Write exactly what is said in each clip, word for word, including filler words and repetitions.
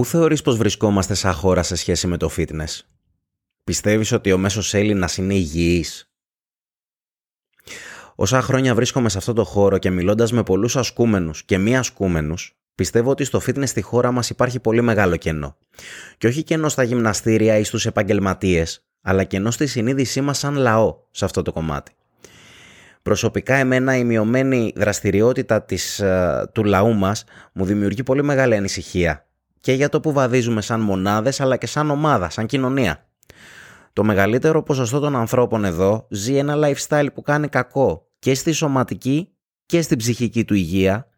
Πού θεωρείς πως βρισκόμαστε σαν χώρα σε σχέση με το fitness? Πιστεύεις ότι ο μέσος Έλληνας είναι υγιής? Όσα χρόνια βρίσκομαι σε αυτό το χώρο και μιλώντας με πολλούς ασκούμενους και μη ασκούμενους, πιστεύω ότι στο fitness στη χώρα μας υπάρχει πολύ μεγάλο κενό. Και όχι κενό στα γυμναστήρια ή στους επαγγελματίες, αλλά κενό στη συνείδησή μας σαν λαό σε αυτό το κομμάτι. Προσωπικά εμένα η μειωμένη δραστηριότητα της, uh, του λαού μας μου δημιουργεί πολύ μεγάλη ανησυχία και για το που βαδίζουμε σαν μονάδες αλλά και σαν ομάδα, σαν κοινωνία. Το μεγαλύτερο ποσοστό των ανθρώπων εδώ ζει ένα lifestyle που κάνει κακό και στη σωματική και στην ψυχική του υγεία,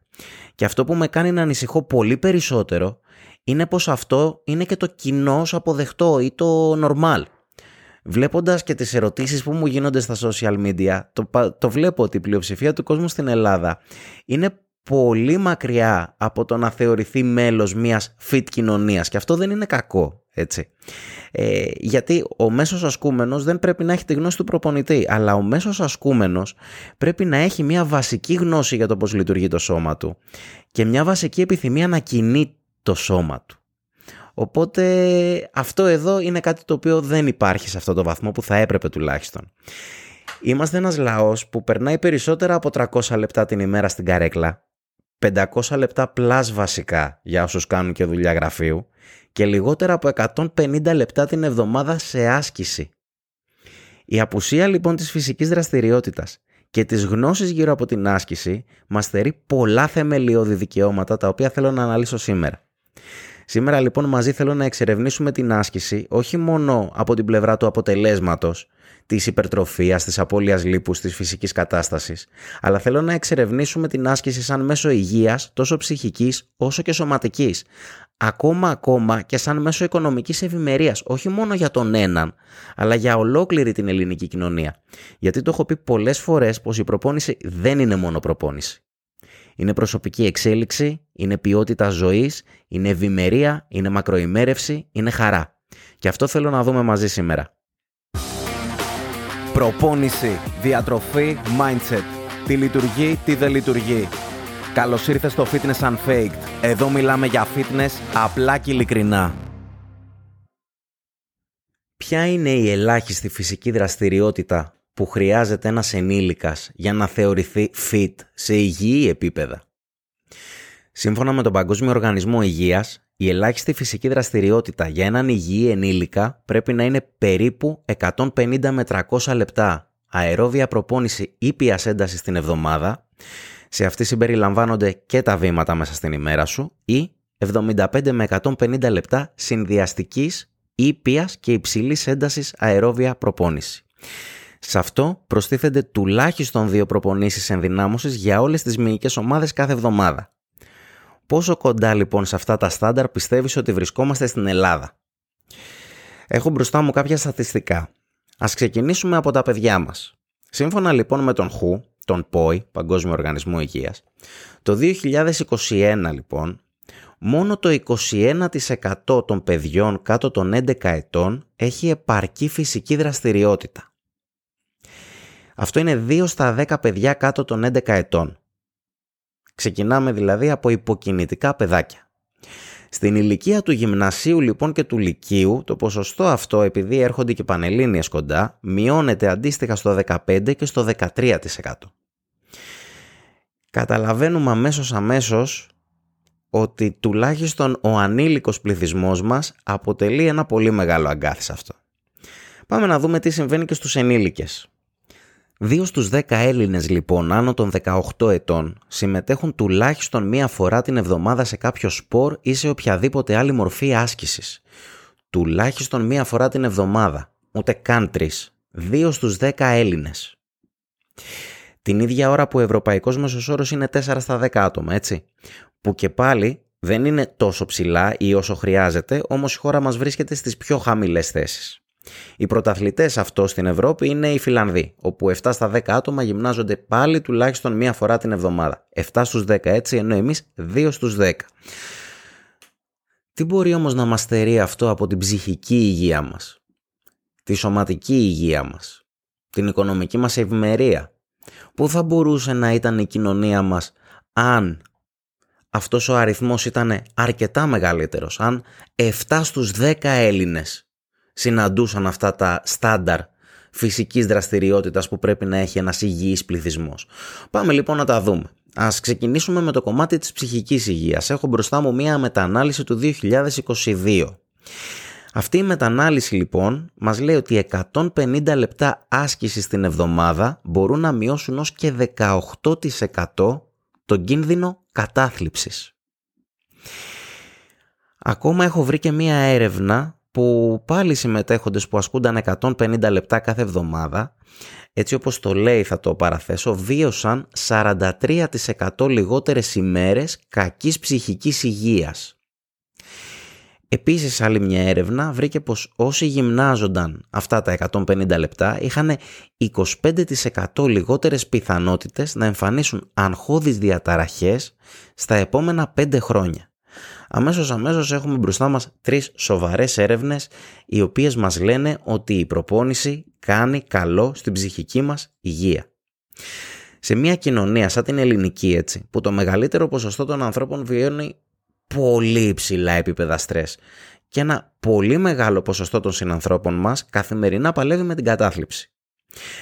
και αυτό που με κάνει να ανησυχώ πολύ περισσότερο είναι πως αυτό είναι και το κοινώς αποδεκτό ή το normal. Βλέποντας και τις ερωτήσεις που μου γίνονται στα social media, το, το βλέπω ότι η πλειοψηφία του κόσμου στην Ελλάδα είναι πολύ μακριά από το να θεωρηθεί μέλος μιας fit κοινωνίας, και αυτό δεν είναι κακό, έτσι. Ε, γιατί ο μέσος ασκούμενος δεν πρέπει να έχει τη γνώση του προπονητή, αλλά ο μέσος ασκούμενος πρέπει να έχει μια βασική γνώση για το πώς λειτουργεί το σώμα του και μια βασική επιθυμία να κινεί το σώμα του. Οπότε αυτό εδώ είναι κάτι το οποίο δεν υπάρχει σε αυτό το βαθμό που θα έπρεπε τουλάχιστον. Είμαστε ένας λαός που περνάει περισσότερα από τριακόσια λεπτά την ημέρα στην καρέκλα, πεντακόσια λεπτά πλάς βασικά για όσους κάνουν και δουλειά γραφείου, και λιγότερα από εκατόν πενήντα λεπτά την εβδομάδα σε άσκηση. Η απουσία λοιπόν της φυσικής δραστηριότητας και της γνώσης γύρω από την άσκηση μας στερεί πολλά θεμελιώδη δικαιώματα, τα οποία θέλω να αναλύσω σήμερα. Σήμερα λοιπόν μαζί θέλω να εξερευνήσουμε την άσκηση όχι μόνο από την πλευρά του αποτελέσματος, της υπερτροφίας, της απώλειας λίπους, της φυσικής κατάστασης, αλλά θέλω να εξερευνήσουμε την άσκηση σαν μέσο υγείας, τόσο ψυχικής όσο και σωματικής, ακόμα ακόμα και σαν μέσο οικονομικής ευημερίας, όχι μόνο για τον έναν, αλλά για ολόκληρη την ελληνική κοινωνία. Γιατί το έχω πει πολλές φορές πως η προπόνηση δεν είναι μόνο προπόνηση. Είναι προσωπική εξέλιξη, είναι ποιότητα ζωής, είναι ευημερία, είναι μακροημέρευση, είναι χαρά. Και αυτό θέλω να δούμε μαζί σήμερα. Προπόνηση, διατροφή, mindset. Τι λειτουργεί, τι δεν λειτουργεί. Καλώς ήρθες στο Fitness Unfaked. Εδώ μιλάμε για fitness απλά και ειλικρινά. Ποια είναι η ελάχιστη φυσική δραστηριότητα που χρειάζεται ένας ενήλικας για να θεωρηθεί fit σε υγιή επίπεδα? Σύμφωνα με τον Παγκόσμιο Οργανισμό Υγείας, η ελάχιστη φυσική δραστηριότητα για έναν υγιή ενήλικα πρέπει να είναι περίπου εκατόν πενήντα με τριακόσια λεπτά αερόβια προπόνηση ήπιας έντασης την εβδομάδα, σε αυτή συμπεριλαμβάνονται και τα βήματα μέσα στην ημέρα σου, ή εβδομήντα πέντε με εκατόν πενήντα λεπτά συνδυαστικής ήπιας και υψηλής έντασης αερόβια προπόνηση. Σε αυτό προστίθενται τουλάχιστον δύο προπονήσεις ενδυνάμωσης για όλες τις μυϊκές ομάδες κάθε εβδομάδα. Πόσο κοντά λοιπόν σε αυτά τα στάνταρ πιστεύεις ότι βρισκόμαστε στην Ελλάδα? Έχω μπροστά μου κάποια στατιστικά. Ας ξεκινήσουμε από τα παιδιά μας. Σύμφωνα λοιπόν με τον ντάμπλιου έιτς ο, τον ΠΟΗ, Παγκόσμιο Οργανισμό Υγείας, το δύο χιλιάδες είκοσι ένα λοιπόν, μόνο το είκοσι ένα τοις εκατό των παιδιών κάτω των έντεκα ετών έχει επαρκή φυσική δραστηριότητα. Αυτό είναι δύο στα δέκα παιδιά κάτω των έντεκα ετών. Ξεκινάμε δηλαδή από υποκινητικά παιδάκια. Στην ηλικία του γυμνασίου λοιπόν και του λυκείου, το ποσοστό αυτό, επειδή έρχονται και πανελλήνιες κοντά, μειώνεται αντίστοιχα στο δεκαπέντε τοις εκατό και στο δεκατρία τοις εκατό. Καταλαβαίνουμε αμέσως αμέσως ότι τουλάχιστον ο ανήλικος πληθυσμός μας αποτελεί ένα πολύ μεγάλο αγκάθι σε αυτό. Πάμε να δούμε τι συμβαίνει και στους ενήλικες. δύο στους δέκα Έλληνες λοιπόν άνω των δεκαοκτώ ετών συμμετέχουν τουλάχιστον μία φορά την εβδομάδα σε κάποιο σπορ ή σε οποιαδήποτε άλλη μορφή άσκησης. Τουλάχιστον μία φορά την εβδομάδα, ούτε καν τρεις. δύο στους δέκα Έλληνες. Την ίδια ώρα που ο ευρωπαϊκός μέσος όρος είναι τέσσερα στα δέκα άτομα, έτσι. Που και πάλι δεν είναι τόσο ψηλά ή όσο χρειάζεται, όμως η χώρα μας βρίσκεται στις πιο χαμηλές θέσεις. Οι πρωταθλητές αυτό στην Ευρώπη είναι οι Φιλανδοί, όπου επτά στα δέκα άτομα γυμνάζονται πάλι τουλάχιστον μία φορά την εβδομάδα. επτά στους δέκα έτσι, ενώ εμείς δύο στους δέκα. Τι μπορεί όμως να μας στερεί αυτό από την ψυχική υγεία μας, τη σωματική υγεία μας, την οικονομική μας ευημερία? Πού θα μπορούσε να ήταν η κοινωνία μας αν αυτός ο αριθμός ήταν αρκετά μεγαλύτερος. Αν επτά στους δέκα Έλληνες συναντούσαν αυτά τα στάνταρ φυσικής δραστηριότητας που πρέπει να έχει ένας υγιής πληθυσμός. Πάμε λοιπόν να τα δούμε. Ας ξεκινήσουμε με το κομμάτι της ψυχικής υγείας. Έχω μπροστά μου μία μετανάλυση του δύο χιλιάδες είκοσι δύο. Αυτή η μετανάλυση λοιπόν μας λέει ότι εκατόν πενήντα λεπτά άσκησης την εβδομάδα μπορούν να μειώσουν ως και δεκαοκτώ τοις εκατό τον κίνδυνο κατάθλιψης. Ακόμα έχω βρει και μία έρευνα που πάλι συμμετέχοντες που ασκούνταν εκατόν πενήντα λεπτά κάθε εβδομάδα, έτσι όπως το λέει θα το παραθέσω, βίωσαν σαράντα τρία τοις εκατό λιγότερες ημέρες κακής ψυχικής υγείας. Επίσης, άλλη μια έρευνα βρήκε πως όσοι γυμνάζονταν αυτά τα εκατόν πενήντα λεπτά είχαν είκοσι πέντε τοις εκατό λιγότερες πιθανότητες να εμφανίσουν αγχώδεις διαταραχές στα επόμενα πέντε χρόνια. Αμέσως αμέσως έχουμε μπροστά μας τρεις σοβαρές έρευνες οι οποίες μας λένε ότι η προπόνηση κάνει καλό στην ψυχική μας υγεία. Σε μια κοινωνία σαν την ελληνική, έτσι, που το μεγαλύτερο ποσοστό των ανθρώπων βιώνει πολύ υψηλά επίπεδα στρες και ένα πολύ μεγάλο ποσοστό των συνανθρώπων μας καθημερινά παλεύει με την κατάθλιψη,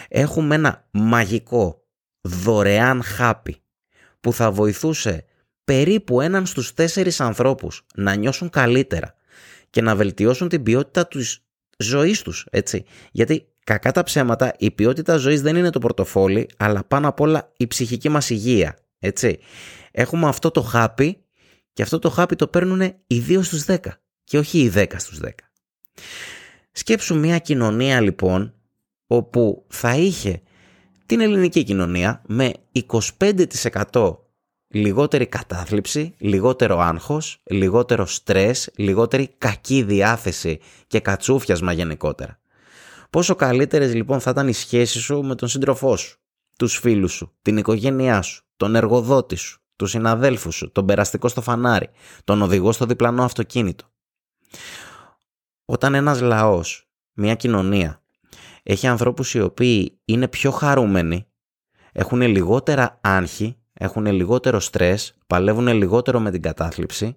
έχουμε ένα μαγικό δωρεάν χάπι που θα βοηθούσε περίπου έναν στους τέσσερις ανθρώπους να νιώσουν καλύτερα και να βελτιώσουν την ποιότητα της ζωής τους, έτσι. Γιατί κακά τα ψέματα, η ποιότητα ζωής δεν είναι το πορτοφόλι, αλλά πάνω απ' όλα η ψυχική μας υγεία, έτσι. Έχουμε αυτό το χάπι και αυτό το χάπι το παίρνουν οι δύο στους δέκα και όχι οι δέκα στους δέκα. Σκέψου μια κοινωνία λοιπόν όπου θα είχε την ελληνική κοινωνία με είκοσι πέντε τοις εκατό λιγότερη κατάθλιψη, λιγότερο άγχος, λιγότερο στρες, λιγότερη κακή διάθεση και κατσούφιασμα γενικότερα. Πόσο καλύτερες λοιπόν θα ήταν οι σχέσεις σου με τον σύντροφό σου, τους φίλους σου, την οικογένειά σου, τον εργοδότη σου, τους συναδέλφους σου, τον περαστικό στο φανάρι, τον οδηγό στο διπλανό αυτοκίνητο. Όταν ένας λαός, μια κοινωνία, έχει ανθρώπους οι οποίοι είναι πιο χαρούμενοι, έχουν λιγότερα άγχη, έχουν λιγότερο στρες, παλεύουν λιγότερο με την κατάθλιψη,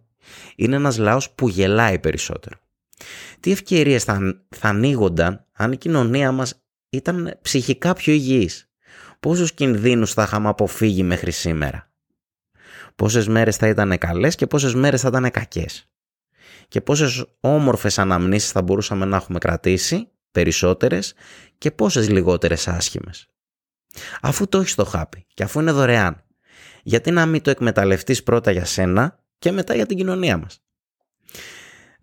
είναι ένας λαός που γελάει περισσότερο. Τι ευκαιρίες θα, θα ανοίγονταν αν η κοινωνία μας ήταν ψυχικά πιο υγιής. Πόσους κινδύνους θα είχαμε αποφύγει μέχρι σήμερα. Πόσες μέρες θα ήταν καλές και πόσες μέρες θα ήταν κακές. Και πόσες όμορφες αναμνήσεις θα μπορούσαμε να έχουμε κρατήσει, περισσότερες, και πόσες λιγότερες άσχημες. Αφού το έχεις το χάπι και αφού είναι δωρεάν, γιατί να μην το εκμεταλλευτείς πρώτα για σένα και μετά για την κοινωνία μας.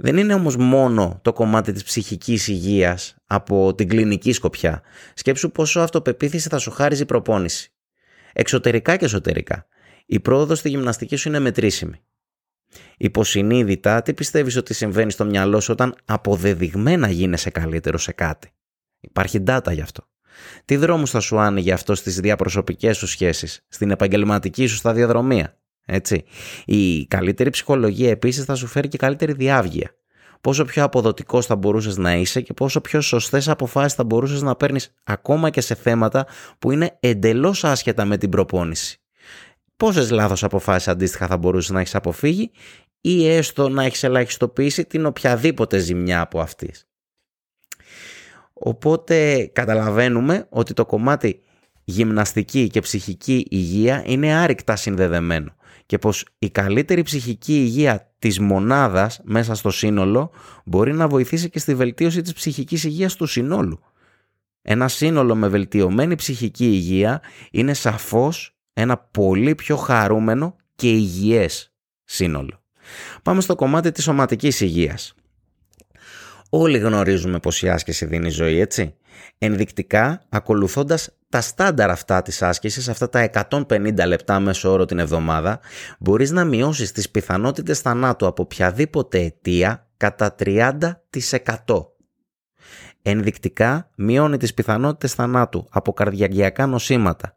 Δεν είναι όμως μόνο το κομμάτι της ψυχικής υγείας από την κλινική σκοπιά. Σκέψου πόσο αυτοπεποίθηση θα σου χάριζε η προπόνηση. Εξωτερικά και εσωτερικά. Η πρόοδος στη γυμναστική σου είναι μετρήσιμη. Υποσυνείδητα, τι πιστεύεις ότι συμβαίνει στο μυαλό σου όταν αποδεδειγμένα γίνεσαι καλύτερο σε κάτι. Υπάρχει data γι' αυτό. Τι δρόμους θα σου άνοιγε αυτό στις διαπροσωπικές σου σχέσεις, στην επαγγελματική σου σταδιοδρομία, έτσι. Η καλύτερη ψυχολογία επίσης θα σου φέρει και καλύτερη διάβγεια. Πόσο πιο αποδοτικός θα μπορούσες να είσαι και πόσο πιο σωστές αποφάσεις θα μπορούσες να παίρνεις ακόμα και σε θέματα που είναι εντελώς άσχετα με την προπόνηση. Πόσες λάθος αποφάσεις αντίστοιχα θα μπορούσες να έχεις αποφύγει ή έστω να έχεις ελαχιστοποιήσει την οποιαδήποτε ζημιά από αυτής. Οπότε καταλαβαίνουμε ότι το κομμάτι γυμναστική και ψυχική υγεία είναι άρρηκτα συνδεδεμένο και πως η καλύτερη ψυχική υγεία της μονάδας μέσα στο σύνολο μπορεί να βοηθήσει και στη βελτίωση της ψυχικής υγείας του συνόλου. Ένα σύνολο με βελτιωμένη ψυχική υγεία είναι σαφώς ένα πολύ πιο χαρούμενο και υγιές σύνολο. Πάμε στο κομμάτι της σωματικής υγείας. Όλοι γνωρίζουμε πως η άσκηση δίνει ζωή, έτσι. Ενδεικτικά, ακολουθώντας τα στάνταρ αυτά της άσκησης, αυτά τα εκατόν πενήντα λεπτά μέσο όρο την εβδομάδα, μπορείς να μειώσεις τις πιθανότητες θανάτου από οποιαδήποτε αιτία κατά τριάντα τοις εκατό. Ενδεικτικά, μειώνει τις πιθανότητες θανάτου από καρδιακά νοσήματα,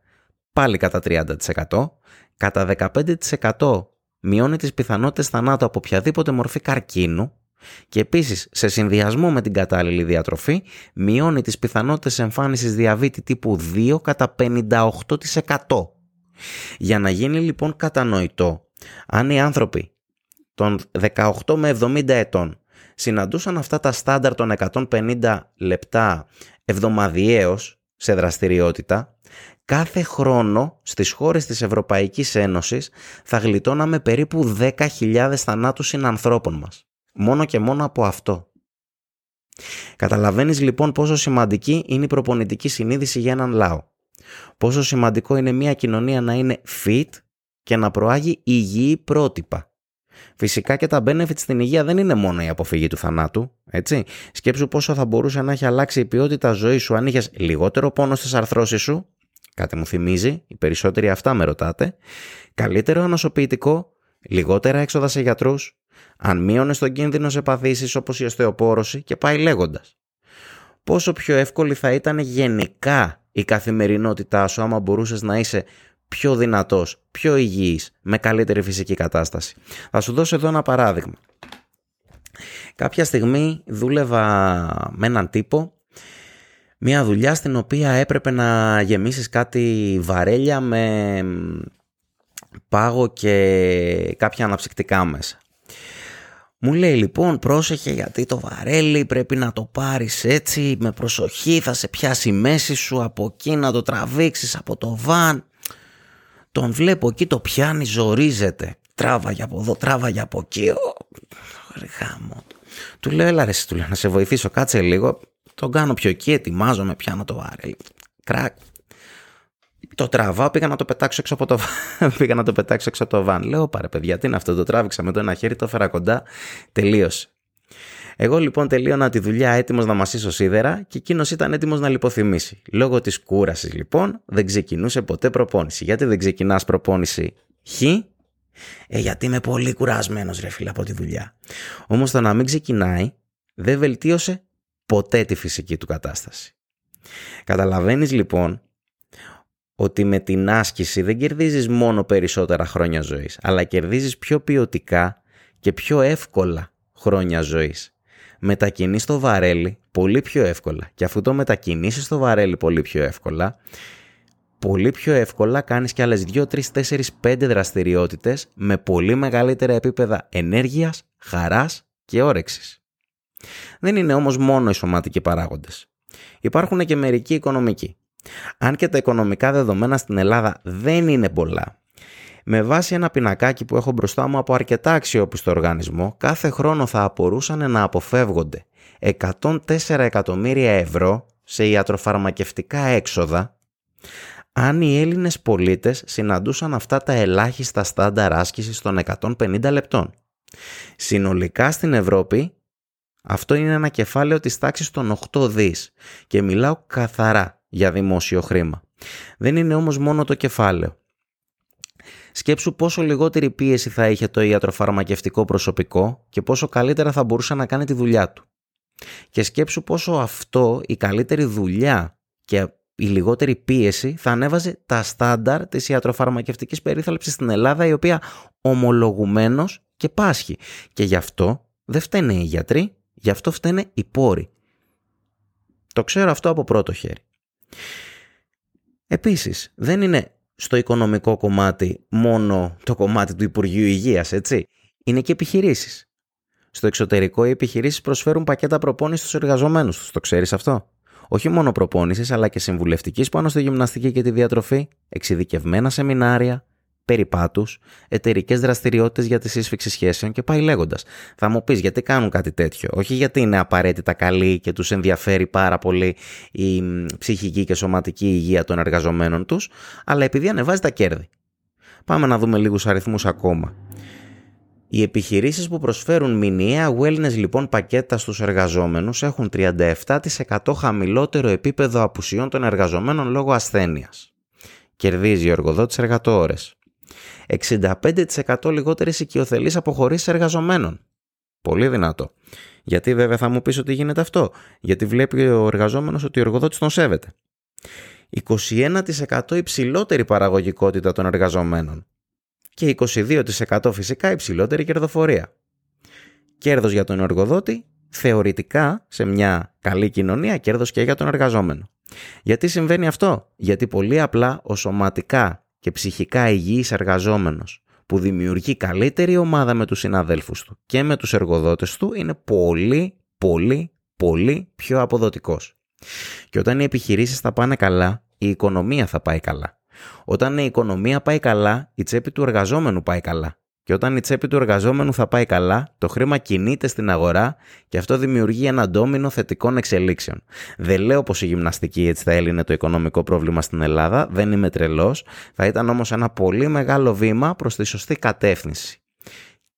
πάλι κατά τριάντα τοις εκατό, κατά δεκαπέντε τοις εκατό μειώνει τις πιθανότητες θανάτου από οποιαδήποτε μορφή καρκίνου, και επίσης σε συνδυασμό με την κατάλληλη διατροφή μειώνει τις πιθανότητες εμφάνισης διαβήτη τύπου δύο κατά πενήντα οκτώ τοις εκατό. Για να γίνει λοιπόν κατανοητό Αν οι άνθρωποι των δεκαοκτώ με εβδομήντα ετών συναντούσαν αυτά τα στάνταρ των εκατόν πενήντα λεπτά εβδομαδιαίως σε δραστηριότητα, κάθε χρόνο στις χώρες της Ευρωπαϊκής Ένωσης θα γλιτώναμε περίπου δέκα χιλιάδες θανάτους συνανθρώπων μας. Μόνο και μόνο από αυτό. Καταλαβαίνεις λοιπόν πόσο σημαντική είναι η προπονητική συνείδηση για έναν λαό. Πόσο σημαντικό είναι μια κοινωνία να είναι fit και να προάγει υγιή πρότυπα. Φυσικά και τα benefits στην υγεία δεν είναι μόνο η αποφυγή του θανάτου, έτσι. Σκέψου πόσο θα μπορούσε να έχει αλλάξει η ποιότητα ζωής σου αν είχες λιγότερο πόνο στις αρθρώσεις σου. Κάτι μου θυμίζει, οι περισσότεροι αυτά με ρωτάτε. Καλύτερο ανοσοποιητικό, λιγότερα έξοδα σε γιατρούς. Αν μείωνες τον κίνδυνο σε παθήσεις όπως η οστεοπόρωση και πάει λέγοντας. Πόσο πιο εύκολη θα ήταν γενικά η καθημερινότητά σου άμα μπορούσες να είσαι πιο δυνατός, πιο υγιής, με καλύτερη φυσική κατάσταση. Θα σου δώσω εδώ ένα παράδειγμα. Κάποια στιγμή δούλευα με έναν τύπο, μια δουλειά στην οποία έπρεπε να γεμίσεις κάτι βαρέλια με πάγο και κάποια αναψυκτικά μέσα. Μου λέει λοιπόν, πρόσεχε γιατί το βαρέλι πρέπει να το πάρεις έτσι, με προσοχή, θα σε πιάσει η μέση σου, από εκεί να το τραβήξεις από το βαν. Τον βλέπω εκεί, το πιάνει, ζορίζεται. Τράβαγε από εδώ, τράβαγε από εκεί. Ω, χάμω. Του λέω, έλα ρε, εσύ, του λέω, να σε βοηθήσω, κάτσε λίγο. Τον κάνω πιο εκεί, ετοιμάζομαι, πιάνω το βάρελ. Κρακ. Το τραβάω, πήγα να το πετάξω έξω από το, πήγα να το, πετάξω έξω από το βαν. Λέω, πάρε παιδιά, τι είναι αυτό, το τράβηξα με το ένα χέρι, το έφερα κοντά, τελείωσε. Εγώ λοιπόν τελείωνα τη δουλειά έτοιμος να μασίσω σίδερα και εκείνος ήταν έτοιμος να λιποθυμήσει. Λόγω της κούρασης λοιπόν δεν ξεκινούσε ποτέ προπόνηση. Γιατί δεν ξεκινάς προπόνηση χ? Ε, γιατί είμαι πολύ κουρασμένος ρε φίλε από τη δουλειά. Όμως το να μην ξεκινάει δεν βελτίωσε ποτέ τη φυσική του κατάσταση. Καταλαβαίνεις λοιπόν ότι με την άσκηση δεν κερδίζεις μόνο περισσότερα χρόνια ζωής, αλλά κερδίζεις πιο ποιοτικά και πιο εύκολα χρόνια ζωής. Μετακινείς το βαρέλι πολύ πιο εύκολα και αφού το μετακινήσεις το βαρέλι πολύ πιο εύκολα, πολύ πιο εύκολα κάνεις και άλλες δύο, τρεις, τέσσερις, πέντε δραστηριότητες με πολύ μεγαλύτερα επίπεδα ενέργειας, χαράς και όρεξης. Δεν είναι όμως μόνο οι σωματικοί παράγοντες. Υπάρχουν και μερικοί οικονομικοί. Αν και τα οικονομικά δεδομένα στην Ελλάδα δεν είναι πολλά, με βάση ένα πινακάκι που έχω μπροστά μου από αρκετά αξιόπιστο οργανισμό, κάθε χρόνο θα απορούσαν να αποφεύγονται εκατόν τέσσερα εκατομμύρια ευρώ σε ιατροφαρμακευτικά έξοδα, αν οι Έλληνες πολίτες συναντούσαν αυτά τα ελάχιστα στάνταρ άσκησης των εκατόν πενήντα λεπτών. Συνολικά στην Ευρώπη, αυτό είναι ένα κεφάλαιο της τάξης των οκτώ δις και μιλάω καθαρά για δημόσιο χρήμα. Δεν είναι όμως μόνο το κεφάλαιο. Σκέψου πόσο λιγότερη πίεση θα είχε το ιατροφαρμακευτικό προσωπικό και πόσο καλύτερα θα μπορούσε να κάνει τη δουλειά του. Και σκέψου πόσο αυτό, η καλύτερη δουλειά και η λιγότερη πίεση, θα ανέβαζε τα στάνταρ της ιατροφαρμακευτικής περίθαλψης στην Ελλάδα, η οποία ομολογουμένως και πάσχει. Και γι' αυτό δεν φταίνε οι γιατροί, γι' αυτό φταίνε οι πόροι. Το ξέρω αυτό από πρώτο χέρι. Επίσης, δεν είναι στο οικονομικό κομμάτι μόνο το κομμάτι του Υπουργείου Υγείας, έτσι. Είναι και επιχειρήσεις. Στο εξωτερικό οι επιχειρήσεις προσφέρουν πακέτα προπόνησης στους εργαζομένους τους. Το ξέρεις αυτό? Όχι μόνο προπόνησης, αλλά και συμβουλευτικής πάνω στη γυμναστική και τη διατροφή, εξειδικευμένα σεμινάρια, περιπάτους, εταιρικές δραστηριότητες για τη σύσφυξη σχέσεων και πάει λέγοντας. Θα μου πεις γιατί κάνουν κάτι τέτοιο? Όχι γιατί είναι απαραίτητα καλοί και τους ενδιαφέρει πάρα πολύ η ψυχική και σωματική υγεία των εργαζομένων τους, αλλά επειδή ανεβάζει τα κέρδη. Πάμε να δούμε λίγους αριθμούς ακόμα. Οι επιχειρήσεις που προσφέρουν μηνιαία wellness λοιπόν πακέτα στους εργαζόμενους έχουν τριάντα επτά τοις εκατό χαμηλότερο επίπεδο απουσιών των εργαζομένων λόγω ασθένειας. Κερδίζει ο εργοδότης εργατώρες. εξήντα πέντε τοις εκατό λιγότερες οικειοθελείς αποχωρήσεις εργαζομένων. Πολύ δυνατό. Γιατί βέβαια θα μου πεις ότι γίνεται αυτό? Γιατί βλέπει ο εργαζόμενος ότι ο εργοδότης τον σέβεται. είκοσι ένα τοις εκατό υψηλότερη παραγωγικότητα των εργαζομένων. Και είκοσι δύο τοις εκατό φυσικά υψηλότερη κερδοφορία. Κέρδος για τον εργοδότη, θεωρητικά σε μια καλή κοινωνία, κέρδος και για τον εργαζόμενο. Γιατί συμβαίνει αυτό? Γιατί πολύ απλά ο σωματικά και ψυχικά υγιής εργαζόμενος που δημιουργεί καλύτερη ομάδα με τους συναδέλφους του και με τους εργοδότες του είναι πολύ, πολύ, πολύ πιο αποδοτικός. Και όταν οι επιχειρήσεις θα πάνε καλά, η οικονομία θα πάει καλά. Όταν η οικονομία πάει καλά, η τσέπη του εργαζόμενου πάει καλά. Και όταν η τσέπη του εργαζόμενου θα πάει καλά, το χρήμα κινείται στην αγορά και αυτό δημιουργεί ένα ντόμινο θετικών εξελίξεων. Δεν λέω πως η γυμναστική έτσι θα έλυνε το οικονομικό πρόβλημα στην Ελλάδα, δεν είμαι τρελός, θα ήταν όμως ένα πολύ μεγάλο βήμα προς τη σωστή κατεύθυνση.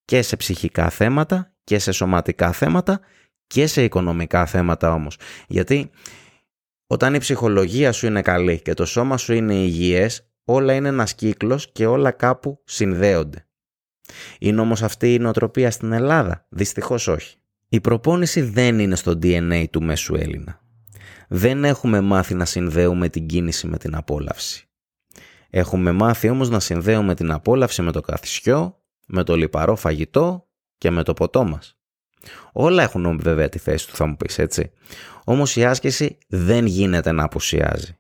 Και σε ψυχικά θέματα, και σε σωματικά θέματα, και σε οικονομικά θέματα όμως. Γιατί όταν η ψυχολογία σου είναι καλή και το σώμα σου είναι υγιές, όλα είναι ένας κύκλος και όλα κάπου συνδέονται. Είναι όμως αυτή η νοοτροπία στην Ελλάδα? Δυστυχώς όχι. Η προπόνηση δεν είναι στο ντι εν έι του μέσου Έλληνα. Δεν έχουμε μάθει να συνδέουμε την κίνηση με την απόλαυση. Έχουμε μάθει όμως να συνδέουμε την απόλαυση με το καθισιό, με το λιπαρό φαγητό και με το ποτό μας. Όλα έχουν βέβαια τη θέση του, θα μου πεις, έτσι. Όμως η άσκηση δεν γίνεται να απουσιάζει.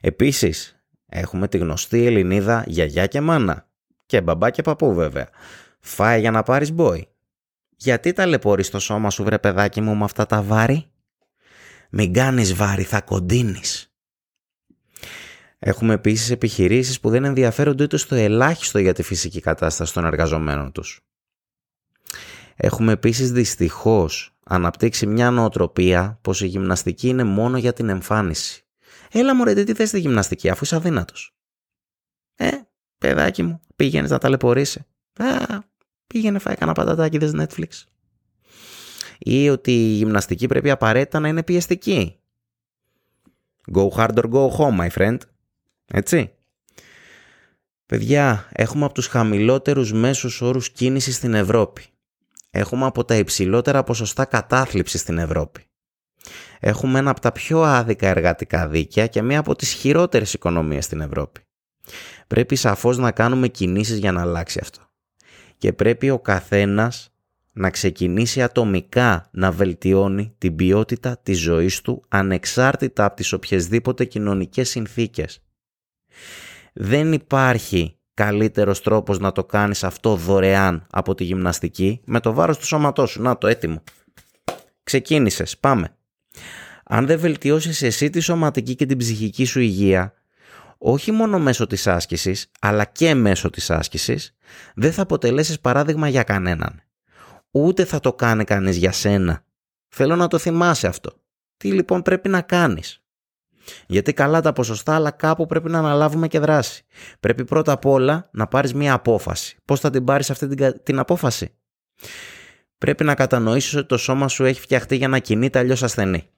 Επίσης έχουμε τη γνωστή Ελληνίδα γιαγιά και μάνα. Και μπαμπά και παππού βέβαια. Φάε για να πάρεις μπόι. Γιατί ταλαιπωρείς το σώμα σου, βρε παιδάκι μου, με αυτά τα βάρη? Μην κάνεις βάρη, θα κοντίνεις. Έχουμε επίσης επιχειρήσεις που δεν ενδιαφέρονται ούτε στο ελάχιστο για τη φυσική κατάσταση των εργαζομένων τους. Έχουμε επίσης δυστυχώς αναπτύξει μια νοοτροπία πως η γυμναστική είναι μόνο για την εμφάνιση. Έλα μωρέ, τι θες τη γυμναστική αφού είσαι αδύνατος? Ε, παιδάκι μου, πήγαινες να ταλαιπωρείσαι. Α, πήγαινε φάει κανένα πατατάκι, δες Netflix. Ή ότι η γυμναστική πρέπει απαραίτητα να είναι πιεστική. Go hard or go home, my friend. Έτσι. Παιδιά, έχουμε από τους χαμηλότερους μέσους όρους κίνησης στην Ευρώπη. Έχουμε από τα υψηλότερα ποσοστά κατάθλιψης στην Ευρώπη. Έχουμε ένα από τα πιο άδικα εργατικά δίκαια και μία από τις χειρότερες οικονομίες στην Ευρώπη. Πρέπει σαφώς να κάνουμε κινήσεις για να αλλάξει αυτό. Και πρέπει ο καθένας να ξεκινήσει ατομικά να βελτιώνει την ποιότητα της ζωής του ανεξάρτητα από τις οποιασδήποτε κοινωνικές συνθήκες. Δεν υπάρχει καλύτερος τρόπος να το κάνεις αυτό δωρεάν από τη γυμναστική με το βάρος του σώματός σου. Να το, έτοιμο. Ξεκίνησες, πάμε. Αν δεν βελτιώσεις εσύ τη σωματική και την ψυχική σου υγεία, όχι μόνο μέσω της άσκησης, αλλά και μέσω της άσκησης, δεν θα αποτελέσεις παράδειγμα για κανέναν. Ούτε θα το κάνει κανείς για σένα. Θέλω να το θυμάσαι αυτό. Τι λοιπόν πρέπει να κάνεις? Γιατί καλά τα ποσοστά, αλλά κάπου πρέπει να αναλάβουμε και δράση. Πρέπει πρώτα απ' όλα να πάρεις μια απόφαση. Πώς θα την πάρεις αυτή την, την απόφαση? Πρέπει να κατανοήσεις ότι το σώμα σου έχει φτιαχτεί για να κινείται αλλιώς ασθενή.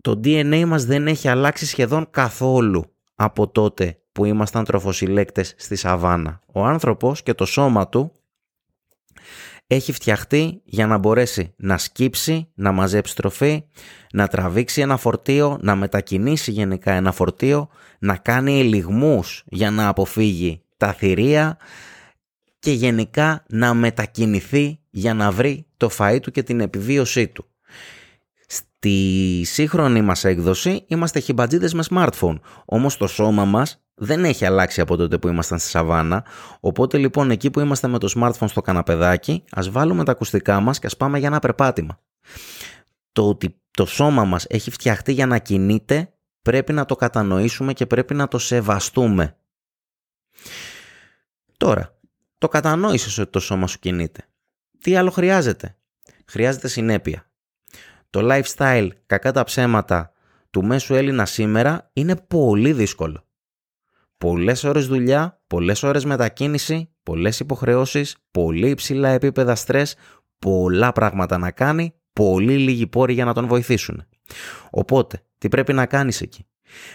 Το ντι εν έι μας δεν έχει αλλάξει σχεδόν καθόλου από τότε που ήμασταν τροφοσυλλέκτες στη Σαβάνα. Ο άνθρωπος και το σώμα του έχει φτιαχτεί για να μπορέσει να σκύψει, να μαζέψει τροφή, να τραβήξει ένα φορτίο, να μετακινήσει γενικά ένα φορτίο, να κάνει ελιγμούς για να αποφύγει τα θηρία και γενικά να μετακινηθεί για να βρει το φαΐ του και την επιβίωσή του. Στη σύγχρονη μας έκδοση είμαστε χιμπατζίδες με smartphone, όμως το σώμα μας δεν έχει αλλάξει από τότε που ήμασταν στη Σαβάνα, οπότε λοιπόν εκεί που είμαστε με το smartphone στο καναπεδάκι, ας βάλουμε τα ακουστικά μας και ας πάμε για ένα περπάτημα. Το ότι το σώμα μας έχει φτιαχτεί για να κινείται, πρέπει να το κατανοήσουμε και πρέπει να το σεβαστούμε. Τώρα, το κατανόησες ότι το σώμα σου κινείται. Τι άλλο χρειάζεται? Χρειάζεται συνέπεια. Το lifestyle, κακά τα ψέματα, του μέσου Έλληνα σήμερα είναι πολύ δύσκολο. Πολλές ώρες δουλειά, πολλές ώρες μετακίνηση, πολλές υποχρεώσεις, πολύ υψηλά επίπεδα στρες, πολλά πράγματα να κάνει, πολύ λίγοι πόροι για να τον βοηθήσουν. Οπότε, τι πρέπει να κάνεις εκεί?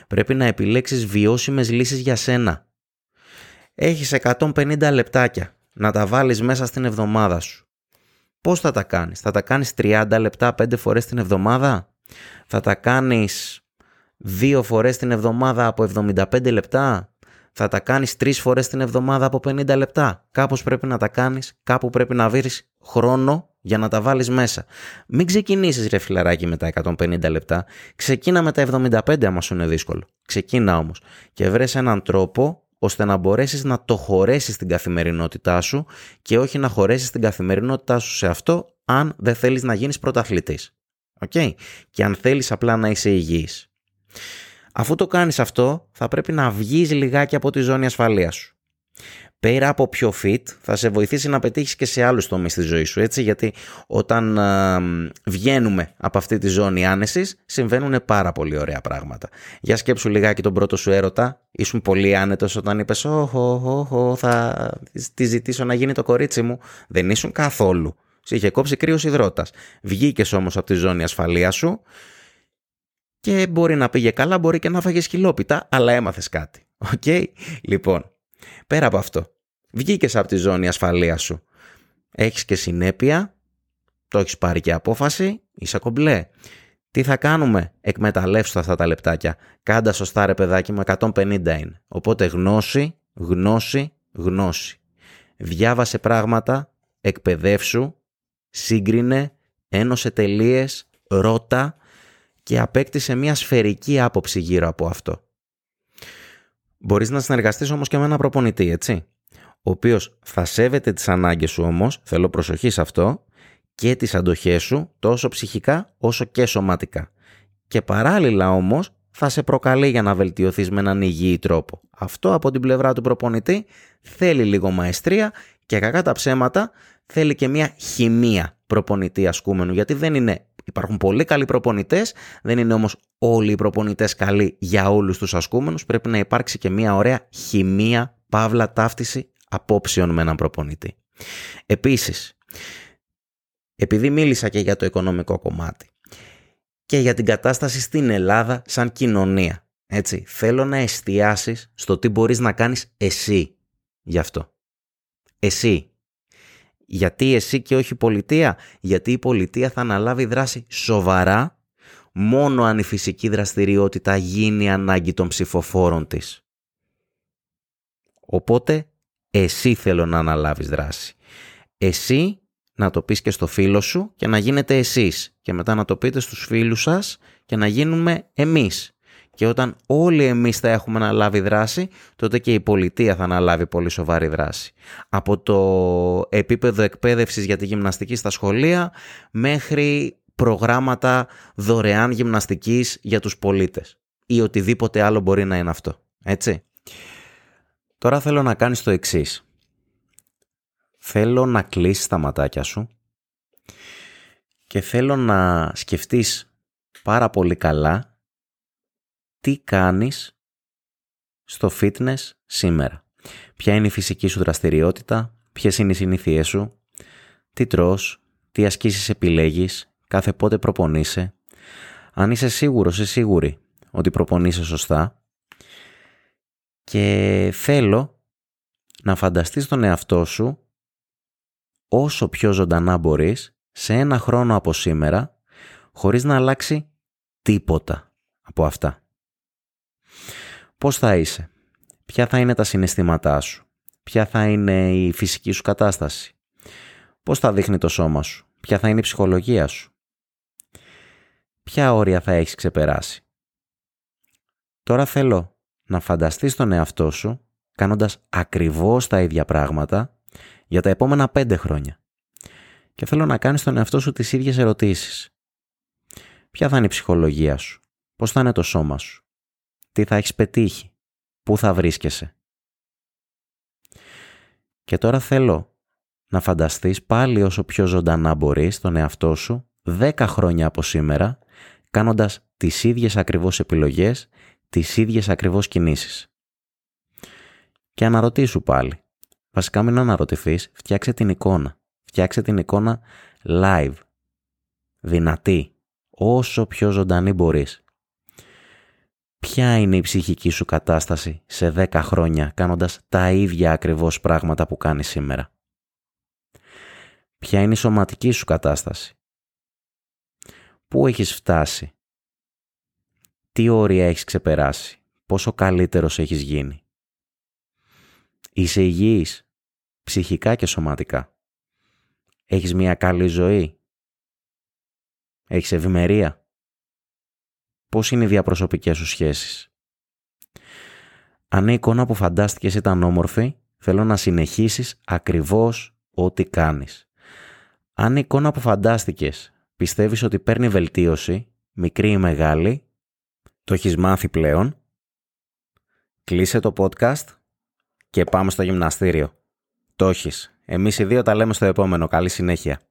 Πρέπει να επιλέξεις βιώσιμες λύσεις για σένα. Έχεις εκατόν πενήντα λεπτάκια να τα βάλεις μέσα στην εβδομάδα σου. Πώς θα τα κάνεις? Θα τα κάνεις τριάντα λεπτά πέντε φορές την εβδομάδα? Θα τα κάνεις δύο φορές την εβδομάδα από εβδομήντα πέντε λεπτά? Θα τα κάνεις τρεις φορές την εβδομάδα από πενήντα λεπτά? Κάπως πρέπει να τα κάνεις, κάπου πρέπει να βρεις χρόνο για να τα βάλεις μέσα. Μην ξεκινήσεις ρε φιλαράκι με τα εκατόν πενήντα λεπτά. Ξεκίνα με τα εβδομήντα πέντε άμα σου είναι δύσκολο. Ξεκίνα όμως και βρες έναν τρόπο ώστε να μπορέσεις να το χωρέσεις στην καθημερινότητά σου και όχι να χωρέσεις την καθημερινότητά σου σε αυτό αν δεν θέλεις να γίνεις πρωταθλητής. Okay? Και αν θέλεις απλά να είσαι υγιής. Αφού το κάνεις αυτό, θα πρέπει να βγεις λιγάκι από τη ζώνη ασφαλείας σου. Πέρα από πιο fit, θα σε βοηθήσει να πετύχεις και σε άλλους τομείς της ζωής σου, έτσι, γιατί όταν α, βγαίνουμε από αυτή τη ζώνη άνεσης, συμβαίνουν πάρα πολύ ωραία πράγματα. Για σκέψου λιγάκι τον πρώτο σου έρωτα, ήσουν πολύ άνετος όταν είπες «Ωχ, θα τη ζητήσω να γίνει το κορίτσι μου». Δεν ήσουν καθόλου. Σε είχε κόψει κρύος υδρότας. Βγήκες όμως από τη ζώνη ασφαλείας σου και μπορεί να πήγε καλά, μπορεί και να φάγες χιλόπιτα, αλλά έμαθες κάτι. Οκ, okay? Λοιπόν. Πέρα από αυτό, βγήκες από τη ζώνη ασφαλείας σου. Έχεις και συνέπεια, το έχεις πάρει και απόφαση, είσαι κομπλέ. Τι θα κάνουμε? Εκμεταλλεύσου αυτά τα λεπτάκια. Κάντα σωστά, ρε παιδάκι μου, εκατόν πενήντα είναι. Οπότε γνώση, γνώση, γνώση. Διάβασε πράγματα, εκπαιδεύσου, σύγκρινε, ένωσε τελείες, ρώτα και απέκτησε μια σφαιρική άποψη γύρω από αυτό. Μπορείς να συνεργαστείς όμως και με έναν προπονητή, έτσι, ο οποίος θα σέβεται τις ανάγκες σου όμως, θέλω προσοχή σε αυτό, και τις αντοχές σου τόσο ψυχικά όσο και σωματικά. Και παράλληλα όμως θα σε προκαλεί για να βελτιωθείς με έναν υγιή τρόπο. Αυτό από την πλευρά του προπονητή θέλει λίγο μαεστρία και κακά τα ψέματα θέλει και μια χημεία προπονητή ασκούμενου, γιατί δεν είναι... Υπάρχουν πολύ καλοί προπονητές, δεν είναι όμως όλοι οι προπονητές καλοί για όλους τους ασκούμενους. Πρέπει να υπάρξει και μια ωραία χημεία, παύλα ταύτιση απόψεων με έναν προπονητή. Επίσης, επειδή μίλησα και για το οικονομικό κομμάτι και για την κατάσταση στην Ελλάδα σαν κοινωνία, έτσι, θέλω να εστιάσεις στο τι μπορείς να κάνεις εσύ γι' αυτό. Εσύ. Γιατί εσύ και όχι η πολιτεία? Γιατί η πολιτεία θα αναλάβει δράση σοβαρά μόνο αν η φυσική δραστηριότητα γίνει ανάγκη των ψηφοφόρων της. Οπότε εσύ θέλω να αναλάβεις δράση. Εσύ να το πεις και στο φίλο σου και να γίνετε εσείς. Και μετά να το πείτε στους φίλους σας και να γίνουμε εμείς. Και όταν όλοι εμείς θα έχουμε αναλάβει δράση, τότε και η πολιτεία θα αναλάβει πολύ σοβαρή δράση. Από το επίπεδο εκπαίδευσης για τη γυμναστική στα σχολεία, μέχρι προγράμματα δωρεάν γυμναστικής για τους πολίτες. Ή οτιδήποτε άλλο μπορεί να είναι αυτό. Έτσι. Τώρα θέλω να κάνεις το εξής. Θέλω να κλείσεις τα ματάκια σου και θέλω να σκεφτείς πάρα πολύ καλά τι κάνεις στο fitness σήμερα. Ποια είναι η φυσική σου δραστηριότητα, ποιες είναι οι συνήθειές σου, τι τρως, τι ασκήσεις επιλέγεις, κάθε πότε προπονείσαι. Αν είσαι σίγουρος ή σίγουρη ότι προπονείσαι σωστά. Και θέλω να φανταστείς τον εαυτό σου όσο πιο ζωντανά μπορείς σε ένα χρόνο από σήμερα, χωρίς να αλλάξει τίποτα από αυτά. Πώς θα είσαι, ποια θα είναι τα συναισθήματά σου, ποια θα είναι η φυσική σου κατάσταση, πώς θα δείχνει το σώμα σου, ποια θα είναι η ψυχολογία σου, ποια όρια θα έχεις ξεπεράσει. Τώρα θέλω να φανταστείς τον εαυτό σου κάνοντας ακριβώς τα ίδια πράγματα για τα επόμενα πέντε χρόνια. Και θέλω να κάνεις τον εαυτό σου τις ίδιες ερωτήσεις. Ποια θα είναι η ψυχολογία σου, πώς θα είναι το σώμα σου, τι θα έχεις πετύχει, πού θα βρίσκεσαι. Και τώρα θέλω να φανταστείς πάλι όσο πιο ζωντανά μπορείς τον εαυτό σου δέκα χρόνια από σήμερα, κάνοντας τις ίδιες ακριβώς επιλογές, τις ίδιες ακριβώς κινήσεις. Και αναρωτήσου πάλι. Βασικά μην αναρωτηθείς, φτιάξε την εικόνα. Φτιάξε την εικόνα live, δυνατή, όσο πιο ζωντανή μπορείς. Ποια είναι η ψυχική σου κατάσταση σε δέκα χρόνια κάνοντας τα ίδια ακριβώς πράγματα που κάνεις σήμερα? Ποια είναι η σωματική σου κατάσταση? Πού έχεις φτάσει? Τι όρια έχεις ξεπεράσει? Πόσο καλύτερος έχεις γίνει? Είσαι υγιής, ψυχικά και σωματικά? Έχεις μια καλή ζωή? Έχεις ευημερία? Πώς είναι οι διαπροσωπικές σου σχέσεις? Αν η εικόνα που φαντάστηκες ήταν όμορφη, θέλω να συνεχίσεις ακριβώς ό,τι κάνεις. Αν η εικόνα που φαντάστηκες πιστεύεις ότι παίρνει βελτίωση, μικρή ή μεγάλη, το έχεις μάθει πλέον, κλείσε το podcast και πάμε στο γυμναστήριο. Το έχεις. Εμείς οι δύο τα λέμε στο επόμενο. Καλή συνέχεια.